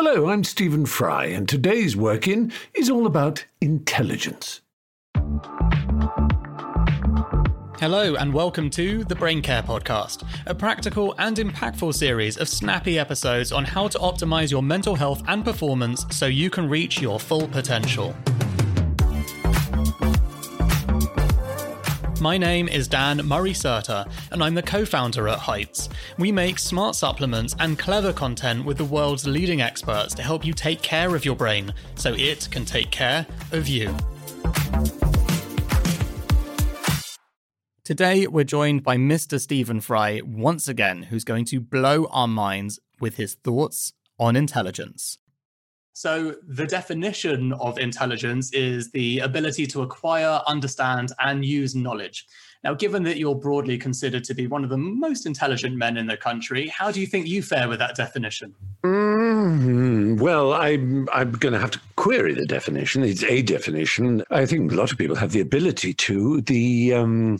Hello, I'm Stephen Fry, and today's work in is all about intelligence. Hello and welcome to the Brain Care Podcast, a practical and impactful series of snappy episodes on how to optimize your mental health and performance so you can reach your full potential. My name is Dan Murray-Surter, and I'm the co-founder at Heights. We make smart supplements and clever content with the world's leading experts to help you take care of your brain so it can take care of you. Today, we're joined by Mr. Stephen Fry once again, who's going to blow our minds with his thoughts on intelligence. So the definition of intelligence is the ability to acquire, understand, and use knowledge. Now, given that you're broadly considered to be one of the most intelligent men in the country, how do you think you fare with that definition? Well, I'm going to have to query the definition. It's a definition. I think a lot of people have the ability to. The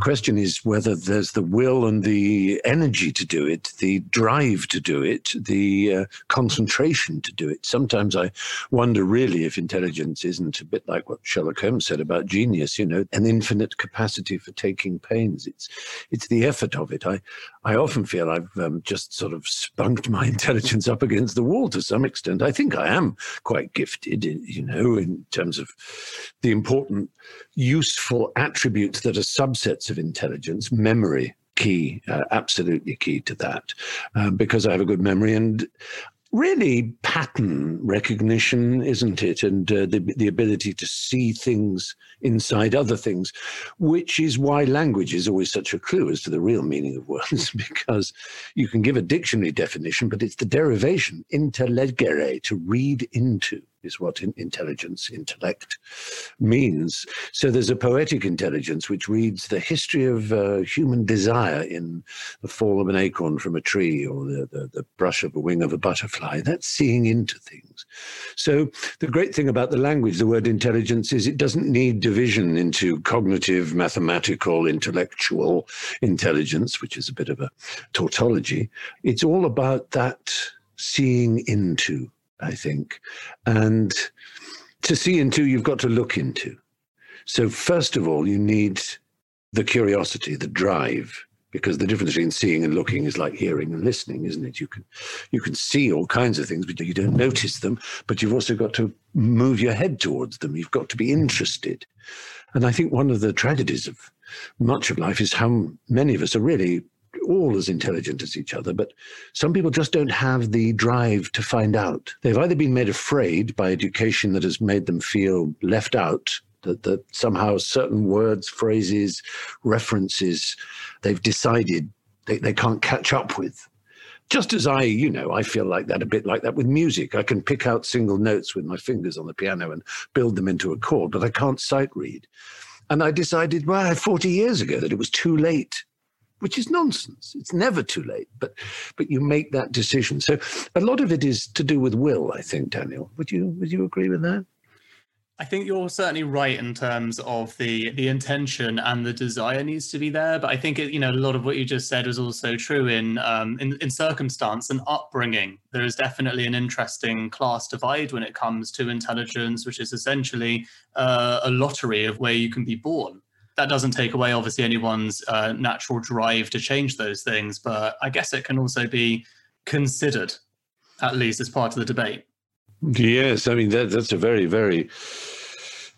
question is whether there's the will and the energy to do it, the drive to do it, the concentration to do it. Sometimes I wonder really if intelligence isn't a bit like what Sherlock Holmes said about genius, you know, an infinite capacity for taking pains. It's the effort of it. I often feel I've just sort of spunked my intelligence up against the wall to some extent. I think I am quite gifted, you know, in terms of the important, useful attributes that are subsets of intelligence. Memory, key, absolutely key to that, because I have a good memory and really pattern recognition, isn't it? And the ability to see things inside other things, which is why language is always such a clue as to the real meaning of words, because you can give a dictionary definition, but it's the derivation, interlegere, to read into, is what intelligence, intellect means. So there's a poetic intelligence which reads the history of human desire in the fall of an acorn from a tree or the brush of a wing of a butterfly. That's seeing into things. So the great thing about the language, the word intelligence, is it doesn't need division into cognitive, mathematical, intellectual intelligence, which is a bit of a tautology. It's all about that seeing into, I think. And to see into, you've got to look into. So first of all, you need the curiosity, the drive, because the difference between seeing and looking is like hearing and listening, isn't it? You can see all kinds of things, but you don't notice them, but you've also got to move your head towards them. You've got to be interested. And I think one of the tragedies of much of life is how many of us are really all as intelligent as each other, but some people just don't have the drive to find out. They've either been made afraid by education that has made them feel left out, that somehow certain words, phrases, references, they've decided they can't catch up with. Just as I feel like that, a bit like that with music. I can pick out single notes with my fingers on the piano and build them into a chord, but I can't sight read. And I decided, 40 years ago that it was too late, which is nonsense. It's never too late, but you make that decision. So a lot of it is to do with will, I think, Daniel. Would you agree with that? I think you're certainly right in terms of the intention and the desire needs to be there. But I think, a lot of what you just said is also true in circumstance and upbringing. There is definitely an interesting class divide when it comes to intelligence, which is essentially a lottery of where you can be born. That doesn't take away, obviously, anyone's natural drive to change those things, but I guess it can also be considered, at least as part of the debate. Yes, I mean, that's a very, very,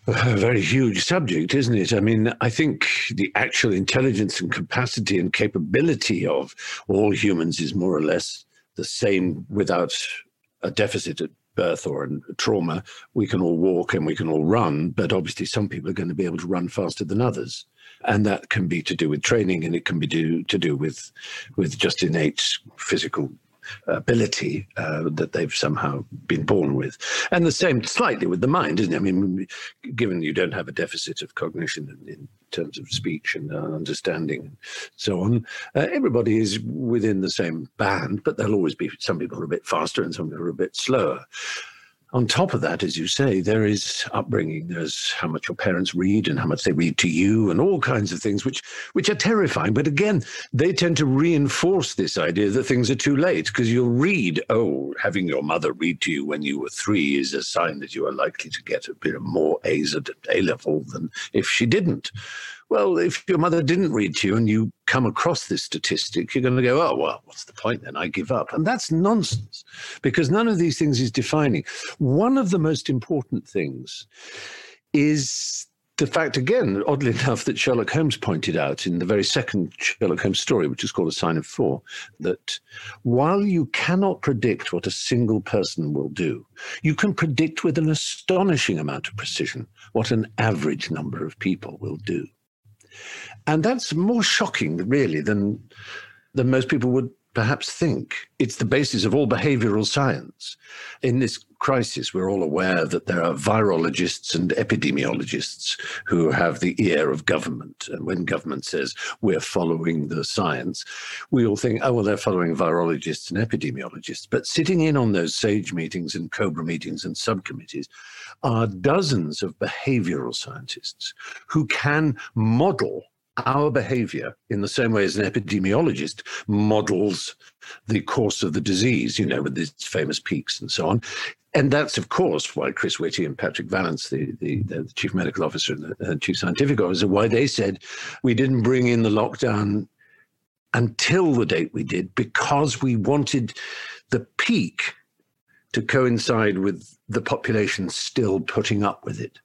very huge subject, isn't it? I mean, I think the actual intelligence and capacity and capability of all humans is more or less the same without a deficit at birth or in trauma. We can all walk and we can all run, but obviously some people are going to be able to run faster than others. And that can be to do with training, and it can be to do with just innate physical ability that they've somehow been born with. And the same slightly with the mind, isn't it? I mean, given you don't have a deficit of cognition in terms of speech and understanding and so on, everybody is within the same band, but there'll always be some people are a bit faster and some people are a bit slower. On top of that, as you say, there is upbringing. There's how much your parents read and how much they read to you and all kinds of things which are terrifying. But again, they tend to reinforce this idea that things are too late, because you'll read, oh, having your mother read to you when you were 3 is a sign that you are likely to get a bit more A's at A-level than if she didn't. Well, if your mother didn't read to you and you come across this statistic, you're going to go, oh, well, what's the point then? I give up. And that's nonsense, because none of these things is defining. One of the most important things is the fact, again, oddly enough, that Sherlock Holmes pointed out in the very second Sherlock Holmes story, which is called A Sign of Four, that while you cannot predict what a single person will do, you can predict with an astonishing amount of precision what an average number of people will do. And that's more shocking, really, than most people would perhaps think. It's the basis of all behavioral science. In this crisis, we're all aware that there are virologists and epidemiologists who have the ear of government. And when government says, we're following the science, we all think, oh, well, they're following virologists and epidemiologists. But sitting in on those SAGE meetings and COBRA meetings and subcommittees are dozens of behavioral scientists who can model our behavior in the same way as an epidemiologist models the course of the disease, with these famous peaks and so on. And that's, of course, why Chris Whitty and Patrick Vallance, the chief medical officer and the chief scientific officer, why they said we didn't bring in the lockdown until the date we did, because we wanted the peak to coincide with the population still putting up with it.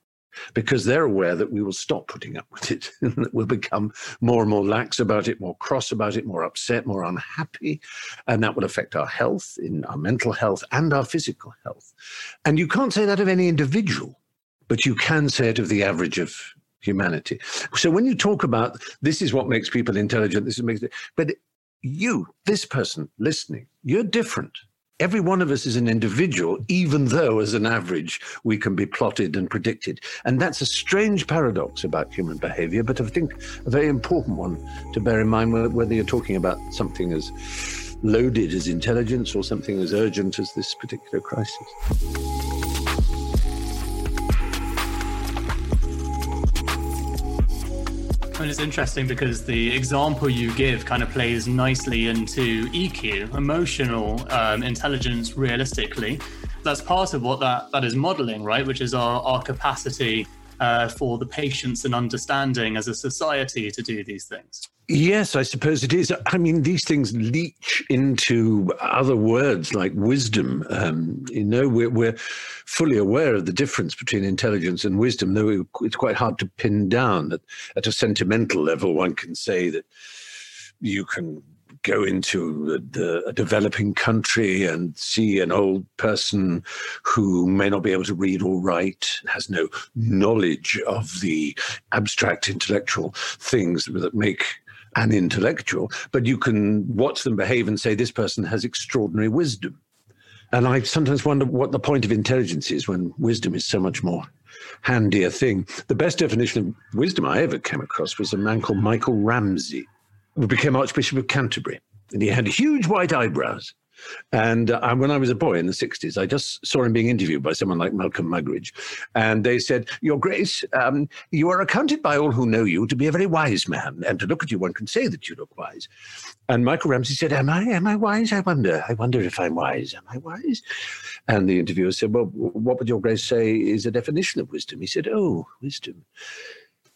Because they're aware that we will stop putting up with it, and that we'll become more and more lax about it, more cross about it, more upset, more unhappy, and that will affect our health, in our mental health and our physical health. And you can't say that of any individual, but you can say it of the average of humanity. So when you talk about this is what makes people intelligent, but you, this person listening, you're different. Every one of us is an individual, even though as an average we can be plotted and predicted. And that's a strange paradox about human behavior, but I think a very important one to bear in mind, whether you're talking about something as loaded as intelligence or something as urgent as this particular crisis. And it's interesting because the example you give kind of plays nicely into EQ, emotional intelligence, realistically. That's part of what that is modelling, right? Which is our capacity for the patience and understanding as a society to do these things. Yes, I suppose it is. I mean, these things leach into other words like wisdom. We're fully aware of the difference between intelligence and wisdom, though it's quite hard to pin down. At a sentimental level, one can say that you can go into a developing country and see an old person who may not be able to read or write, has no knowledge of the abstract intellectual things that make an intellectual, but you can watch them behave and say, this person has extraordinary wisdom. And I sometimes wonder what the point of intelligence is when wisdom is so much more handier thing. The best definition of wisdom I ever came across was a man called Michael Ramsey, who became Archbishop of Canterbury. And he had huge white eyebrows. And when I was a boy in the 60s, I just saw him being interviewed by someone like Malcolm Muggeridge. And they said, Your Grace, you are accounted by all who know you to be a very wise man. And to look at you, one can say that you look wise. And Michael Ramsey said, Am I wise? I wonder if I'm wise. Am I wise? And the interviewer said, well, what would Your Grace say is a definition of wisdom? He said, oh, wisdom.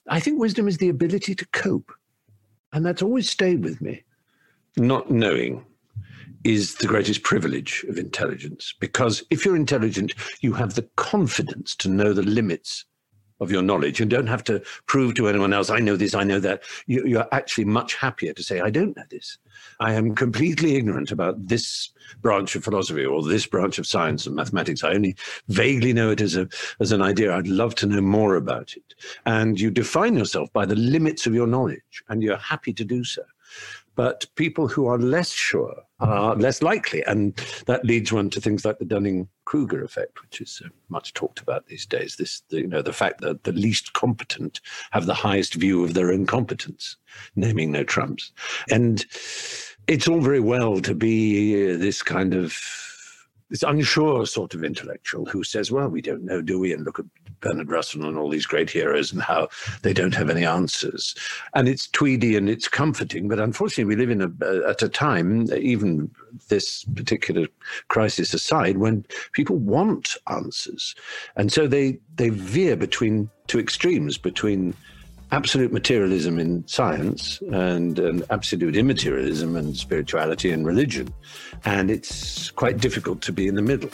I think wisdom is the ability to cope. And that's always stayed with me. Not knowing is the greatest privilege of intelligence, because if you're intelligent, you have the confidence to know the limits of your knowledge and don't have to prove to anyone else, I know this, I know that. You're actually much happier to say, I don't know this. I am completely ignorant about this branch of philosophy or this branch of science and mathematics. I only vaguely know it as an idea. I'd love to know more about it. And you define yourself by the limits of your knowledge, and you're happy to do so. But people who are less sure are less likely. And that leads one to things like the Dunning-Kruger effect, which is much talked about these days. The fact that the least competent have the highest view of their own competence, naming no trumps. And it's all very well to be this kind of this unsure sort of intellectual who says, well, we don't know, do we? And look at Bernard Russell and all these great heroes and how they don't have any answers. And it's tweedy and it's comforting, but unfortunately we live in at a time, even this particular crisis aside, when people want answers. And so they veer between two extremes, between absolute materialism in science and absolute immaterialism and spirituality and religion. And it's quite difficult to be in the middle.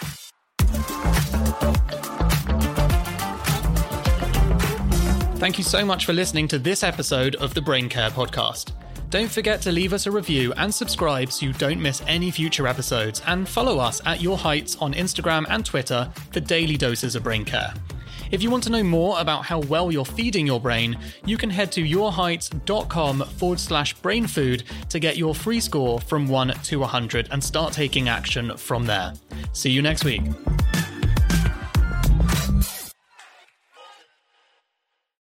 Thank you so much for listening to this episode of the Brain Care Podcast. Don't forget to leave us a review and subscribe so you don't miss any future episodes, and follow us at Your Heights on Instagram and Twitter for daily doses of brain care. If you want to know more about how well you're feeding your brain, you can head to yourheights.com/brainfood to get your free score from 1 to 100 and start taking action from there. See you next week.